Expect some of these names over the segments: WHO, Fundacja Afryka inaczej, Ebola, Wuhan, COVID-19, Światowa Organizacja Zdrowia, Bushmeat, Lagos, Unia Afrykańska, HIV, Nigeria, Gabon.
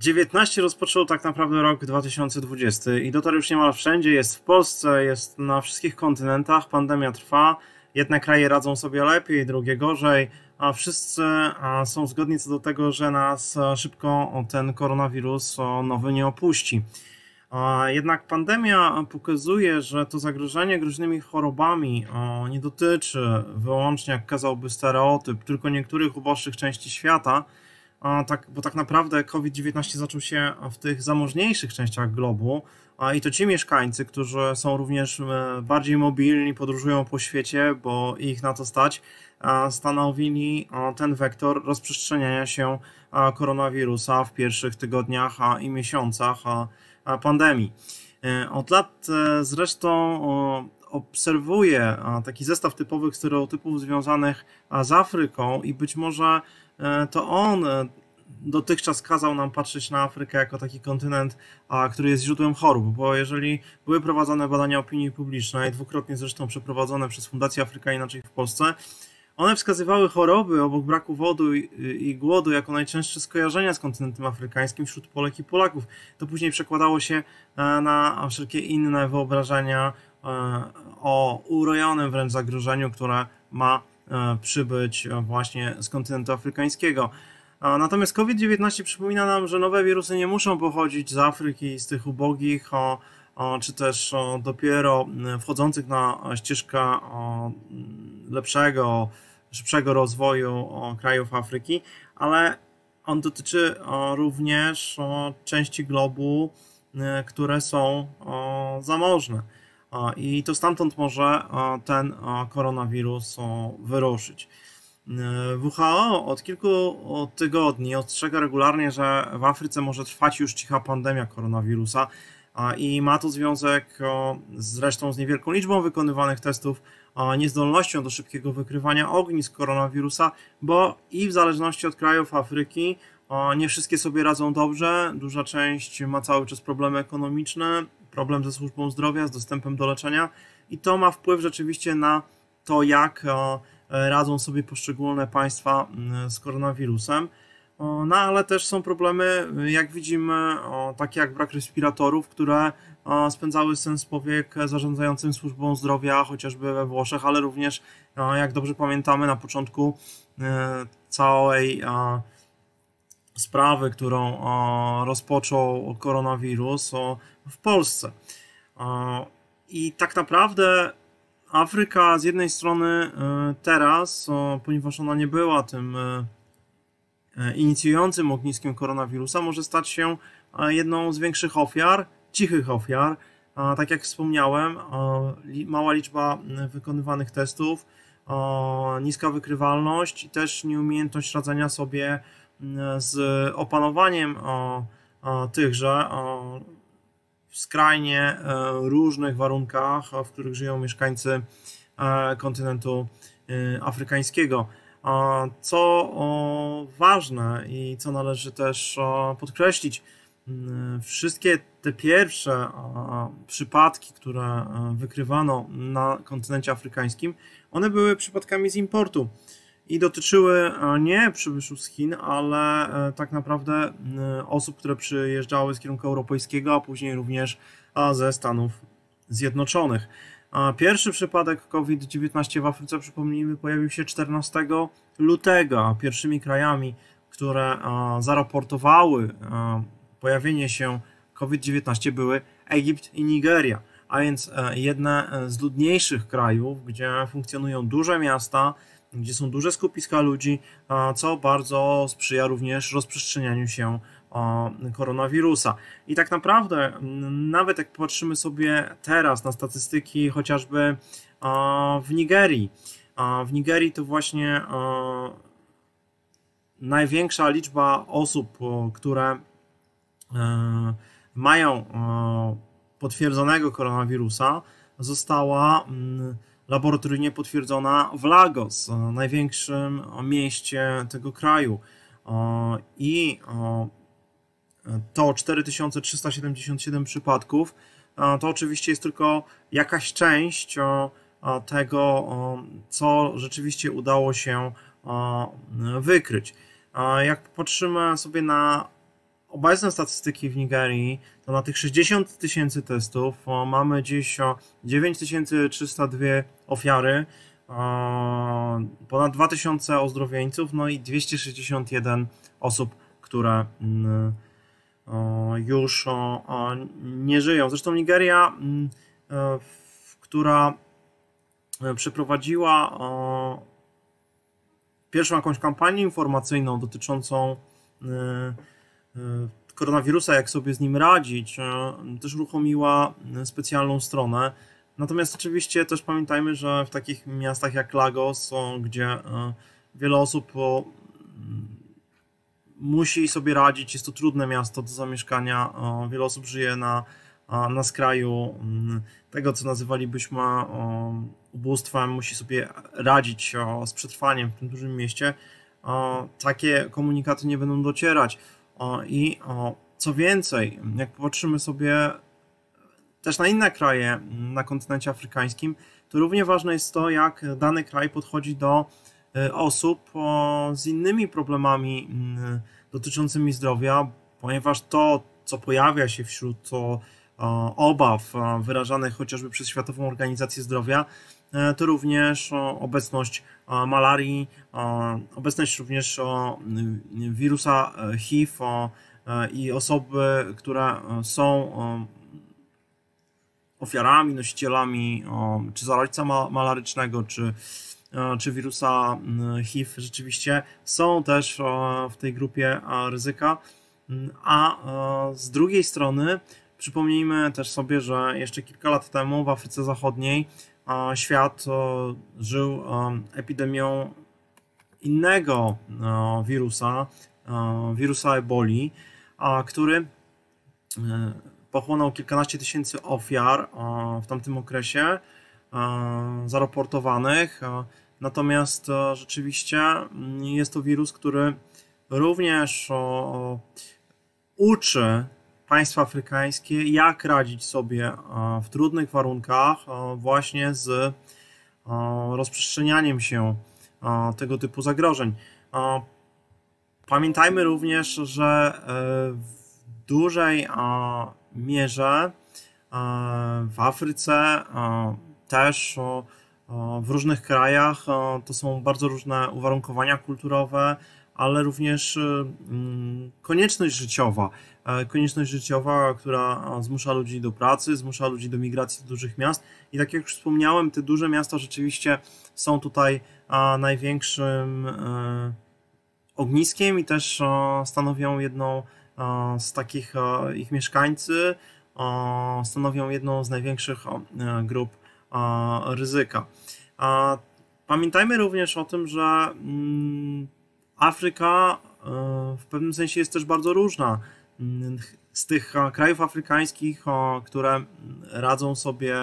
COVID-19 rozpoczął tak naprawdę rok 2020 i dotarł już niemal wszędzie, jest w Polsce, jest na wszystkich kontynentach, pandemia trwa, jedne kraje radzą sobie lepiej, drugie gorzej, a wszyscy są zgodni co do tego, że nas szybko ten koronawirus nowy nie opuści. Jednak pandemia pokazuje, że to zagrożenie groźnymi chorobami nie dotyczy wyłącznie, jak kazałby stereotyp, tylko niektórych uboższych części świata, bo tak naprawdę COVID-19 zaczął się w tych zamożniejszych częściach globu i to ci mieszkańcy, którzy są również bardziej mobilni, podróżują po świecie, bo ich na to stać, stanowili ten wektor rozprzestrzeniania się koronawirusa w pierwszych tygodniach i miesiącach pandemii. Od lat zresztą obserwuję taki zestaw typowych stereotypów związanych z Afryką i być może to on dotychczas kazał nam patrzeć na Afrykę jako taki kontynent, który jest źródłem chorób, bo jeżeli były prowadzone badania opinii publicznej, dwukrotnie zresztą przeprowadzone przez Fundację Afryka inaczej w Polsce, one wskazywały choroby obok braku wody i głodu jako najczęstsze skojarzenia z kontynentem afrykańskim wśród Polek i Polaków. To później przekładało się na wszelkie inne wyobrażenia o urojonym wręcz zagrożeniu, które ma przybyć właśnie z kontynentu afrykańskiego. Natomiast COVID-19 przypomina nam, że nowe wirusy nie muszą pochodzić z Afryki, z tych ubogich, czy też dopiero wchodzących na ścieżkę lepszego, szybszego rozwoju krajów Afryki, ale on dotyczy również części globu, które są zamożne. I to stamtąd może ten koronawirus wyruszyć. WHO od kilku tygodni ostrzega regularnie, że w Afryce może trwać już cicha pandemia koronawirusa i ma to związek zresztą z niewielką liczbą wykonywanych testów, niezdolnością do szybkiego wykrywania ognisk koronawirusa, bo i w zależności od krajów Afryki nie wszystkie sobie radzą dobrze, duża część ma cały czas problemy ekonomiczne, problem ze służbą zdrowia, z dostępem do leczenia i to ma wpływ rzeczywiście na to, jak radzą sobie poszczególne państwa z koronawirusem, no ale też są problemy, jak widzimy, takie jak brak respiratorów, które spędzały sens powiek zarządzającym służbą zdrowia, chociażby we Włoszech, ale również, jak dobrze pamiętamy, na początku całej sprawy, którą rozpoczął koronawirus w Polsce. I tak naprawdę Afryka z jednej strony teraz, ponieważ ona nie była tym inicjującym ogniskiem koronawirusa, może stać się jedną z większych ofiar, cichych ofiar. Tak jak wspomniałem, mała liczba wykonywanych testów, niska wykrywalność i też nieumiejętność radzenia sobie z opanowaniem tychże w skrajnie różnych warunkach, w których żyją mieszkańcy kontynentu afrykańskiego. Co ważne i co należy też podkreślić, wszystkie te pierwsze przypadki, które wykrywano na kontynencie afrykańskim, one były przypadkami z importu i dotyczyły nie przybyszów z Chin, ale tak naprawdę osób, które przyjeżdżały z kierunku europejskiego, a później również ze Stanów Zjednoczonych. Pierwszy przypadek COVID-19 w Afryce, przypomnijmy, pojawił się 14 lutego. Pierwszymi krajami, które zaraportowały pojawienie się COVID-19 były Egipt i Nigeria, a więc jedne z ludniejszych krajów, gdzie funkcjonują duże miasta, gdzie są duże skupiska ludzi, co bardzo sprzyja również rozprzestrzenianiu się koronawirusa. I tak naprawdę, nawet jak patrzymy sobie teraz na statystyki chociażby w Nigerii to właśnie największa liczba osób, które mają potwierdzonego koronawirusa, została laboratoryjnie potwierdzona w Lagos, największym mieście tego kraju. I to 4377 przypadków to oczywiście jest tylko jakaś część tego, co rzeczywiście udało się wykryć. Jak popatrzymy sobie na obecne statystyki w Nigerii, to na tych 60 tysięcy testów mamy dziś 9302 ofiary, ponad 2000 ozdrowieńców, no i 261 osób, które już nie żyją. Zresztą Nigeria, która przeprowadziła pierwszą jakąś kampanię informacyjną dotyczącą koronawirusa, jak sobie z nim radzić, też uruchomiła specjalną stronę. Natomiast oczywiście też pamiętajmy, że w takich miastach jak Lagos, gdzie wiele osób musi sobie radzić, jest to trudne miasto do zamieszkania, wiele osób żyje na skraju tego, co nazywalibyśmy ubóstwem, musi sobie radzić z przetrwaniem w tym dużym mieście, takie komunikaty nie będą docierać. I co więcej, jak popatrzymy sobie też na inne kraje na kontynencie afrykańskim, to równie ważne jest to, jak dany kraj podchodzi do osób z innymi problemami dotyczącymi zdrowia, ponieważ to, co pojawia się wśród obaw wyrażanych chociażby przez Światową Organizację Zdrowia, to również obecność malarii, obecność również wirusa HIV i osoby, które są ofiarami, nosicielami czy zarodźca malarycznego, czy wirusa HIV, rzeczywiście są też w tej grupie ryzyka. A z drugiej strony przypomnijmy też sobie, że jeszcze kilka lat temu w Afryce Zachodniej świat żył epidemią innego wirusa, wirusa eboli, który pochłonął kilkanaście tysięcy ofiar w tamtym okresie zaraportowanych. Natomiast rzeczywiście jest to wirus, który również uczy państwa afrykańskie, jak radzić sobie w trudnych warunkach właśnie z rozprzestrzenianiem się tego typu zagrożeń. Pamiętajmy również, że w dużej mierze w Afryce, też w różnych krajach, to są bardzo różne uwarunkowania kulturowe, ale również konieczność życiowa, która zmusza ludzi do pracy, zmusza ludzi do migracji do dużych miast. I tak jak już wspomniałem, te duże miasta rzeczywiście są tutaj największym ogniskiem i też stanowią jedną z takich ich mieszkańcy, stanowią jedną z największych grup ryzyka. Pamiętajmy również o tym, że Afryka w pewnym sensie jest też bardzo różna. Z tych krajów afrykańskich, które radzą sobie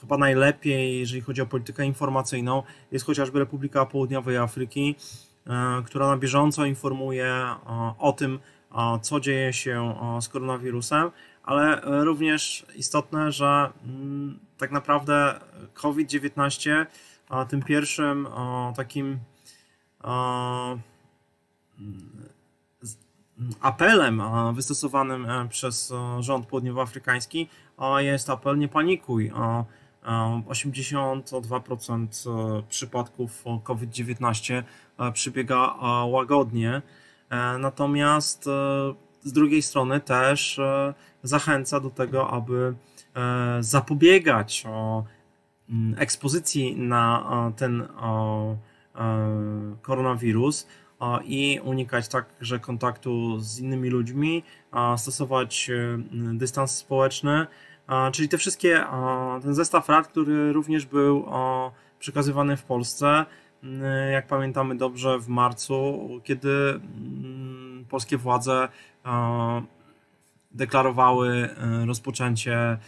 chyba najlepiej, jeżeli chodzi o politykę informacyjną, jest chociażby Republika Południowej Afryki, która na bieżąco informuje o tym, co dzieje się z koronawirusem, ale również istotne, że tak naprawdę COVID-19 tym pierwszym takim apelem wystosowanym przez rząd południowoafrykański jest apel nie panikuj. 82% przypadków COVID-19 przebiega łagodnie, natomiast z drugiej strony też zachęca do tego, aby zapobiegać ekspozycji na ten koronawirus i unikać także kontaktu z innymi ludźmi, stosować dystans społeczny, czyli te wszystkie, ten zestaw rad, który również był przekazywany w Polsce, jak pamiętamy dobrze, w marcu, kiedy polskie władze deklarowały rozpoczęcie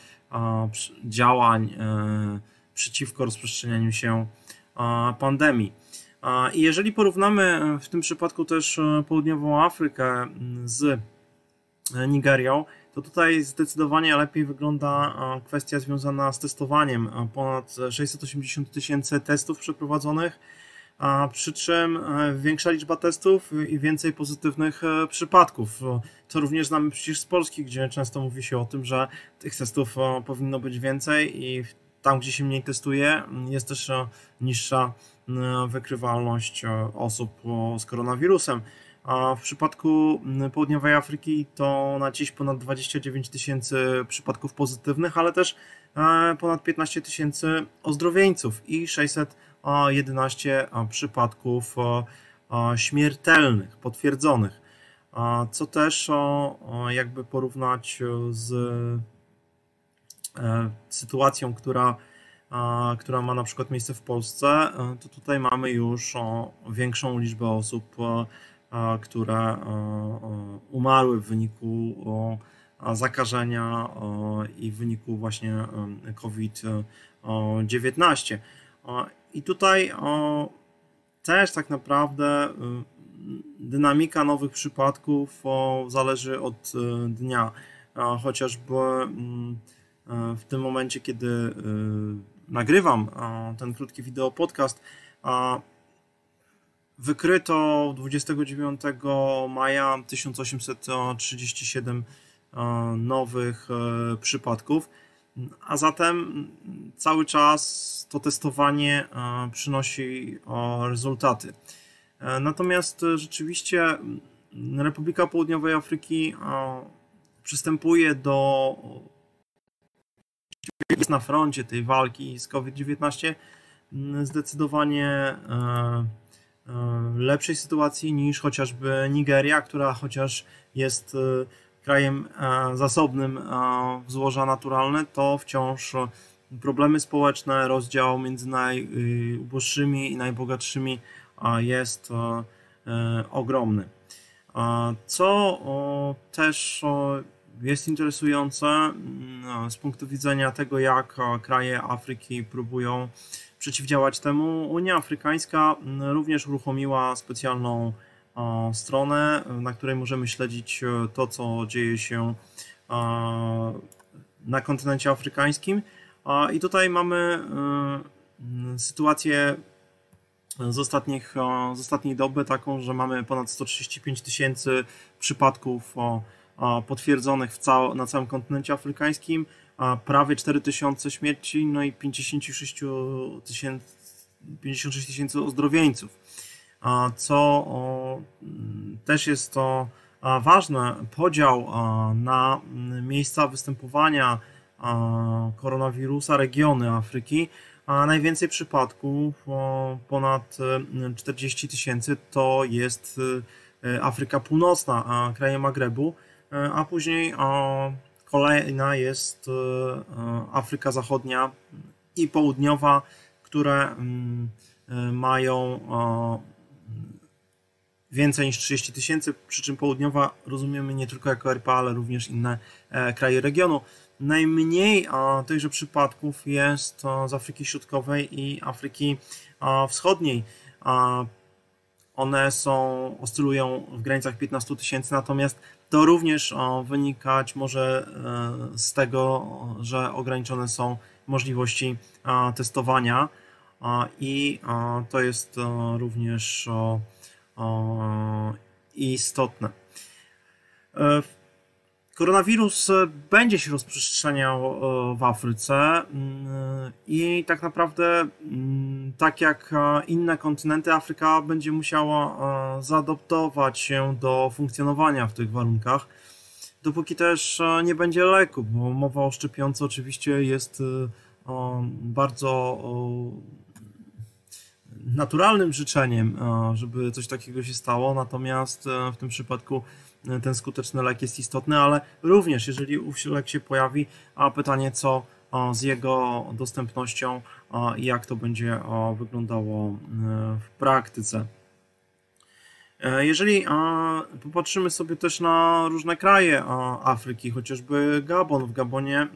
działań przeciwko rozprzestrzenianiu się pandemii. I jeżeli porównamy w tym przypadku też Południową Afrykę z Nigerią, to tutaj zdecydowanie lepiej wygląda kwestia związana z testowaniem. Ponad 680 tysięcy testów przeprowadzonych, a przy czym większa liczba testów i więcej pozytywnych przypadków, co również znamy przecież z Polski, gdzie często mówi się o tym, że tych testów powinno być więcej i tam, gdzie się mniej testuje, jest też niższa wykrywalność osób z koronawirusem. A w przypadku południowej Afryki to na dziś ponad 29 000 przypadków pozytywnych, ale też ponad 15 000 ozdrowieńców i 611 przypadków śmiertelnych, potwierdzonych, co też jakby porównać z sytuacją, która ma na przykład miejsce w Polsce, to tutaj mamy już większą liczbę osób, które umarły w wyniku zakażenia i w wyniku właśnie COVID-19. I tutaj też tak naprawdę dynamika nowych przypadków zależy od dnia, chociażby w tym momencie, kiedy nagrywam ten krótki wideo podcast, wykryto 29 maja 1837 nowych przypadków, a zatem cały czas to testowanie przynosi rezultaty. Natomiast rzeczywiście Republika Południowej Afryki przystępuje do jest na froncie tej walki z COVID-19 zdecydowanie lepszej sytuacji niż chociażby Nigeria, która chociaż jest krajem zasobnym w złoża naturalne, to wciąż problemy społeczne, rozdział między najuboższymi i najbogatszymi jest ogromny. Co też jest interesujące z punktu widzenia tego, jak kraje Afryki próbują przeciwdziałać temu. Unia Afrykańska również uruchomiła specjalną stronę, na której możemy śledzić to, co dzieje się na kontynencie afrykańskim. I tutaj mamy sytuację z ostatniej doby taką, że mamy ponad 135 000 przypadków potwierdzonych na całym kontynencie afrykańskim, prawie 4 000 śmierci, no i 56 000 ozdrowieńców, co też jest to ważne. Podział na miejsca występowania koronawirusa, regiony Afryki, a najwięcej przypadków, ponad 40 000, to jest Afryka Północna, kraje Magrebu, a później kolejna jest Afryka Zachodnia i Południowa, które mają więcej niż 30 000, przy czym Południowa rozumiemy nie tylko jako RPA, ale również inne kraje regionu. Najmniej tychże przypadków jest z Afryki Środkowej i Afryki Wschodniej. One oscylują w granicach 15 000, natomiast to również wynikać może z tego, że ograniczone są możliwości testowania i to jest również istotne. Koronawirus będzie się rozprzestrzeniał w Afryce i tak naprawdę, tak jak inne kontynenty, Afryka będzie musiała zaadoptować się do funkcjonowania w tych warunkach, dopóki też nie będzie leku, bo mowa o szczepionce oczywiście jest bardzo naturalnym życzeniem, żeby coś takiego się stało, natomiast w tym przypadku ten skuteczny lek jest istotny, ale również jeżeli lek się pojawi, a pytanie co z jego dostępnością i jak to będzie wyglądało w praktyce. Jeżeli popatrzymy sobie też na różne kraje Afryki, chociażby Gabon. W Gabonie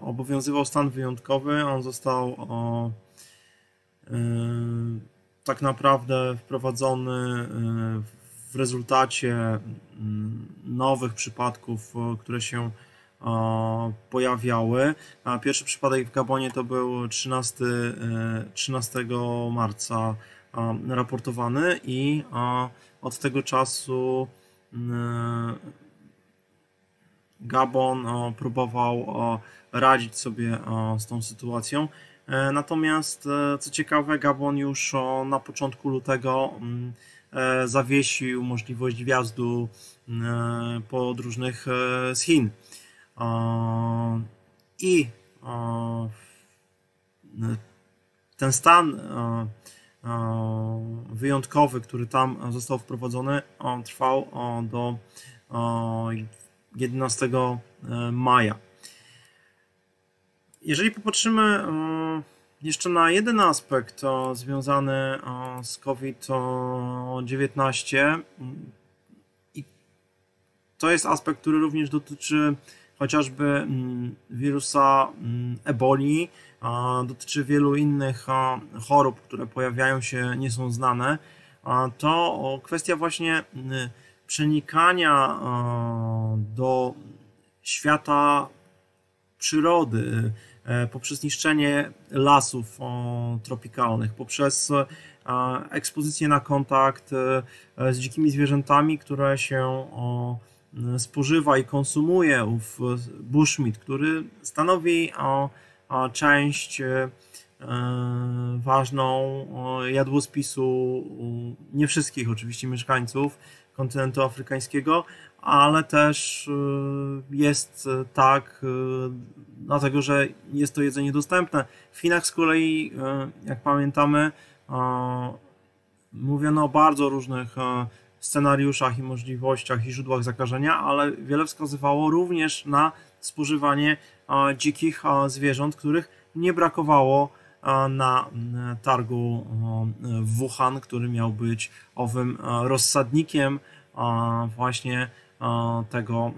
obowiązywał stan wyjątkowy, on został tak naprawdę wprowadzony w rezultacie nowych przypadków, które się pojawiały. Pierwszy przypadek w Gabonie to był 13 marca raportowany i od tego czasu Gabon próbował radzić sobie z tą sytuacją. Natomiast co ciekawe, Gabon już na początku lutego zawiesił możliwość wjazdu podróżnych z Chin. I ten stan wyjątkowy, który tam został wprowadzony, on trwał do 11 maja. Jeżeli popatrzymy jeszcze na jeden aspekt związany z COVID-19, i to jest aspekt, który również dotyczy chociażby wirusa eboli, dotyczy wielu innych chorób, które pojawiają się, nie są znane, to kwestia właśnie przenikania do świata przyrody poprzez niszczenie lasów tropikalnych, poprzez ekspozycję na kontakt z dzikimi zwierzętami, które się spożywa i konsumuje ów bushmeat, który stanowi część ważną jadłospisu nie wszystkich oczywiście mieszkańców kontynentu afrykańskiego, ale też jest tak, dlatego że jest to jedzenie dostępne. W Chinach z kolei, jak pamiętamy, mówiono o bardzo różnych scenariuszach i możliwościach i źródłach zakażenia, ale wiele wskazywało również na spożywanie dzikich zwierząt, których nie brakowało na targu w Wuhan, który miał być owym rozsadnikiem właśnie tego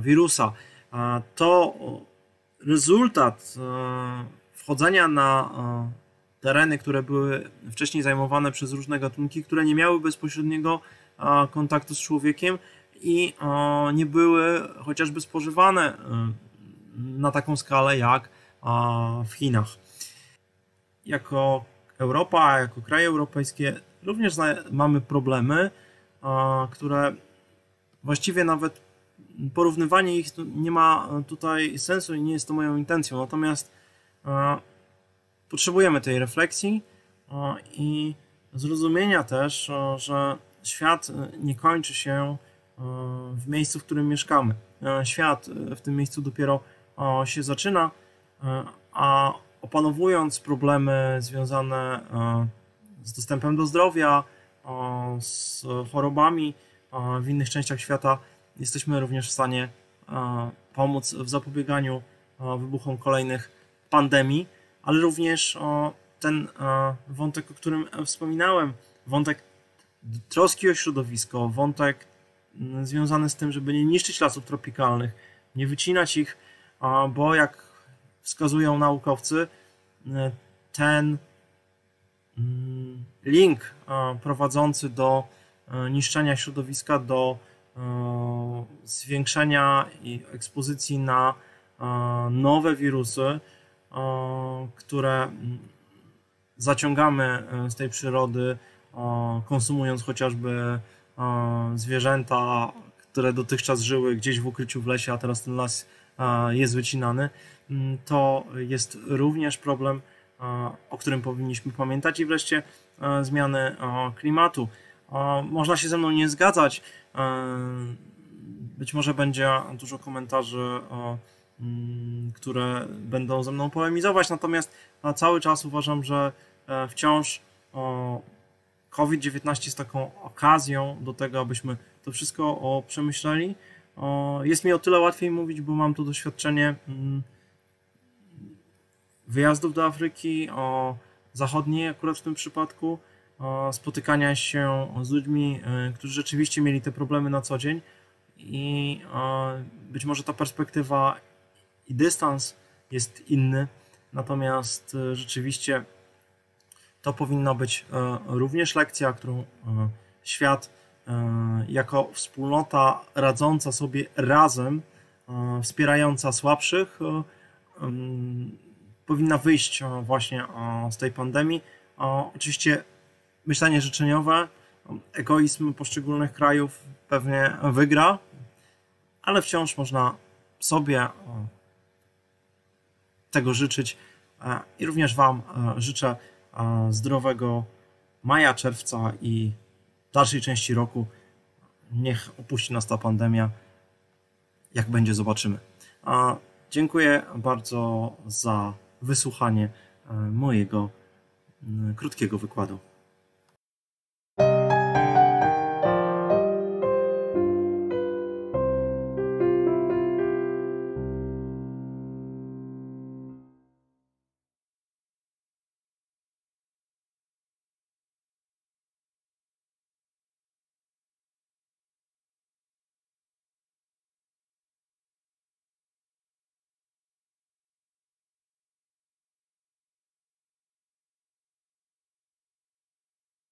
wirusa. To rezultat wchodzenia na tereny, które były wcześniej zajmowane przez różne gatunki, które nie miały bezpośredniego kontaktu z człowiekiem i nie były chociażby spożywane na taką skalę jak w Chinach. Jako Europa, jako kraje europejskie również mamy problemy, które właściwie nawet porównywanie ich nie ma tutaj sensu i nie jest to moją intencją. Natomiast potrzebujemy tej refleksji i zrozumienia też, że świat nie kończy się w miejscu, w którym mieszkamy. Świat w tym miejscu dopiero się zaczyna, a opanowując problemy związane z dostępem do zdrowia, z chorobami w innych częściach świata, jesteśmy również w stanie pomóc w zapobieganiu wybuchom kolejnych pandemii, ale również ten wątek, o którym wspominałem, wątek troski o środowisko, wątek związany z tym, żeby nie niszczyć lasów tropikalnych, nie wycinać ich, bo jak wskazują naukowcy, ten link prowadzący do niszczenia środowiska, do zwiększenia ekspozycji na nowe wirusy, które zaciągamy z tej przyrody, konsumując chociażby zwierzęta, które dotychczas żyły gdzieś w ukryciu w lesie, a teraz ten las jest wycinany, to jest również problem, o którym powinniśmy pamiętać. I wreszcie zmiany klimatu. Można się ze mną nie zgadzać, być może będzie dużo komentarzy, które będą ze mną polemizować, natomiast cały czas uważam, że wciąż COVID-19 jest taką okazją do tego, abyśmy to wszystko przemyśleli. Jest mi o tyle łatwiej mówić, bo mam tu doświadczenie wyjazdów do Afryki Zachodniej, akurat w tym przypadku, spotykania się z ludźmi, którzy rzeczywiście mieli te problemy na co dzień i być może ta perspektywa i dystans jest inny, natomiast rzeczywiście to powinna być również lekcja, którą świat jako wspólnota radząca sobie razem, wspierająca słabszych, powinna wyjść właśnie z tej pandemii. Oczywiście myślenie życzeniowe, egoizm poszczególnych krajów pewnie wygra, ale wciąż można sobie tego życzyć i również Wam życzę zdrowego maja, czerwca i dalszej części roku. Niech opuści nas ta pandemia. Jak będzie, zobaczymy. Dziękuję bardzo za wysłuchanie mojego krótkiego wykładu.